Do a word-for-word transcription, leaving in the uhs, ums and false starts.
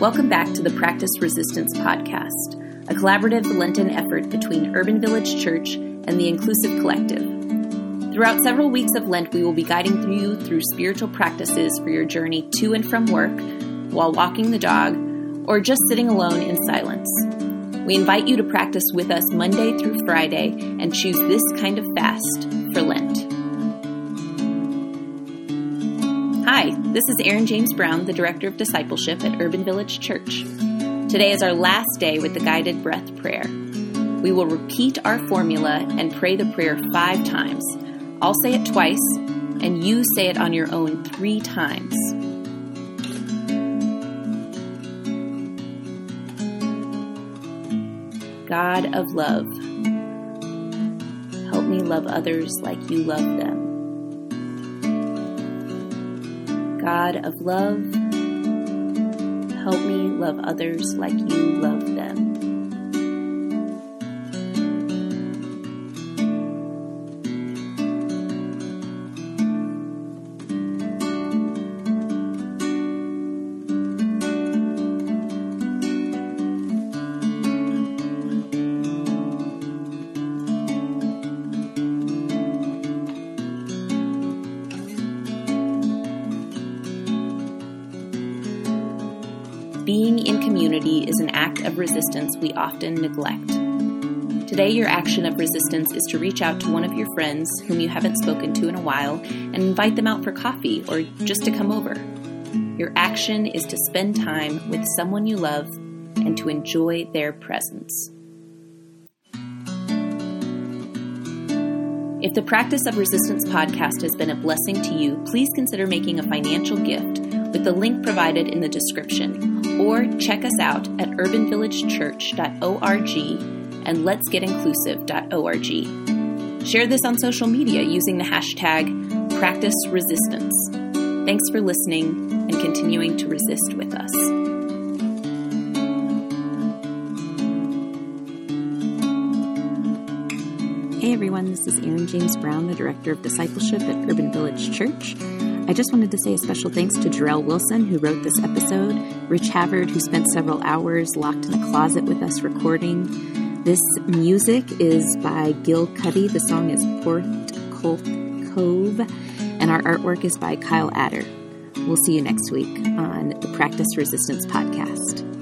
Welcome back to the Practice Resistance Podcast, a collaborative Lenten effort between Urban Village Church and the Inclusive Collective. Throughout several weeks of Lent, we will be guiding you through spiritual practices for your journey to and from work, while walking the dog, or just sitting alone in silence. We invite you to practice with us Monday through Friday and choose this kind of fast for Lent. Hi, this is Erin James Brown, the Director of Discipleship at Urban Village Church. Today is our last day with the guided breath prayer. We will repeat our formula and pray the prayer five times. I'll say it twice, and you say it on your own three times. God of love, help me love others like you love them. God of love, help me love others like you love them. Being in community is an act of resistance we often neglect. Today, your action of resistance is to reach out to one of your friends whom you haven't spoken to in a while and invite them out for coffee or just to come over. Your action is to spend time with someone you love and to enjoy their presence. If the Practice of Resistance podcast has been a blessing to you, please consider making a financial gift with the link provided in the description. Or check us out at urban village church dot org and lets get inclusive dot org. Share this on social media using the hashtag Practice Resistance. Thanks for listening and continuing to resist with us. Hey everyone, this is Erin James Brown, the Director of Discipleship at Urban Village Church. I just wanted to say a special thanks to Jarell Wilson, who wrote this episode, Rich Havard, who spent several hours locked in a closet with us recording. This music is by Gil Cuddy. The song is Port Colt Cove, and our artwork is by Kyle Adder. We'll see you next week on the Practice Resistance Podcast.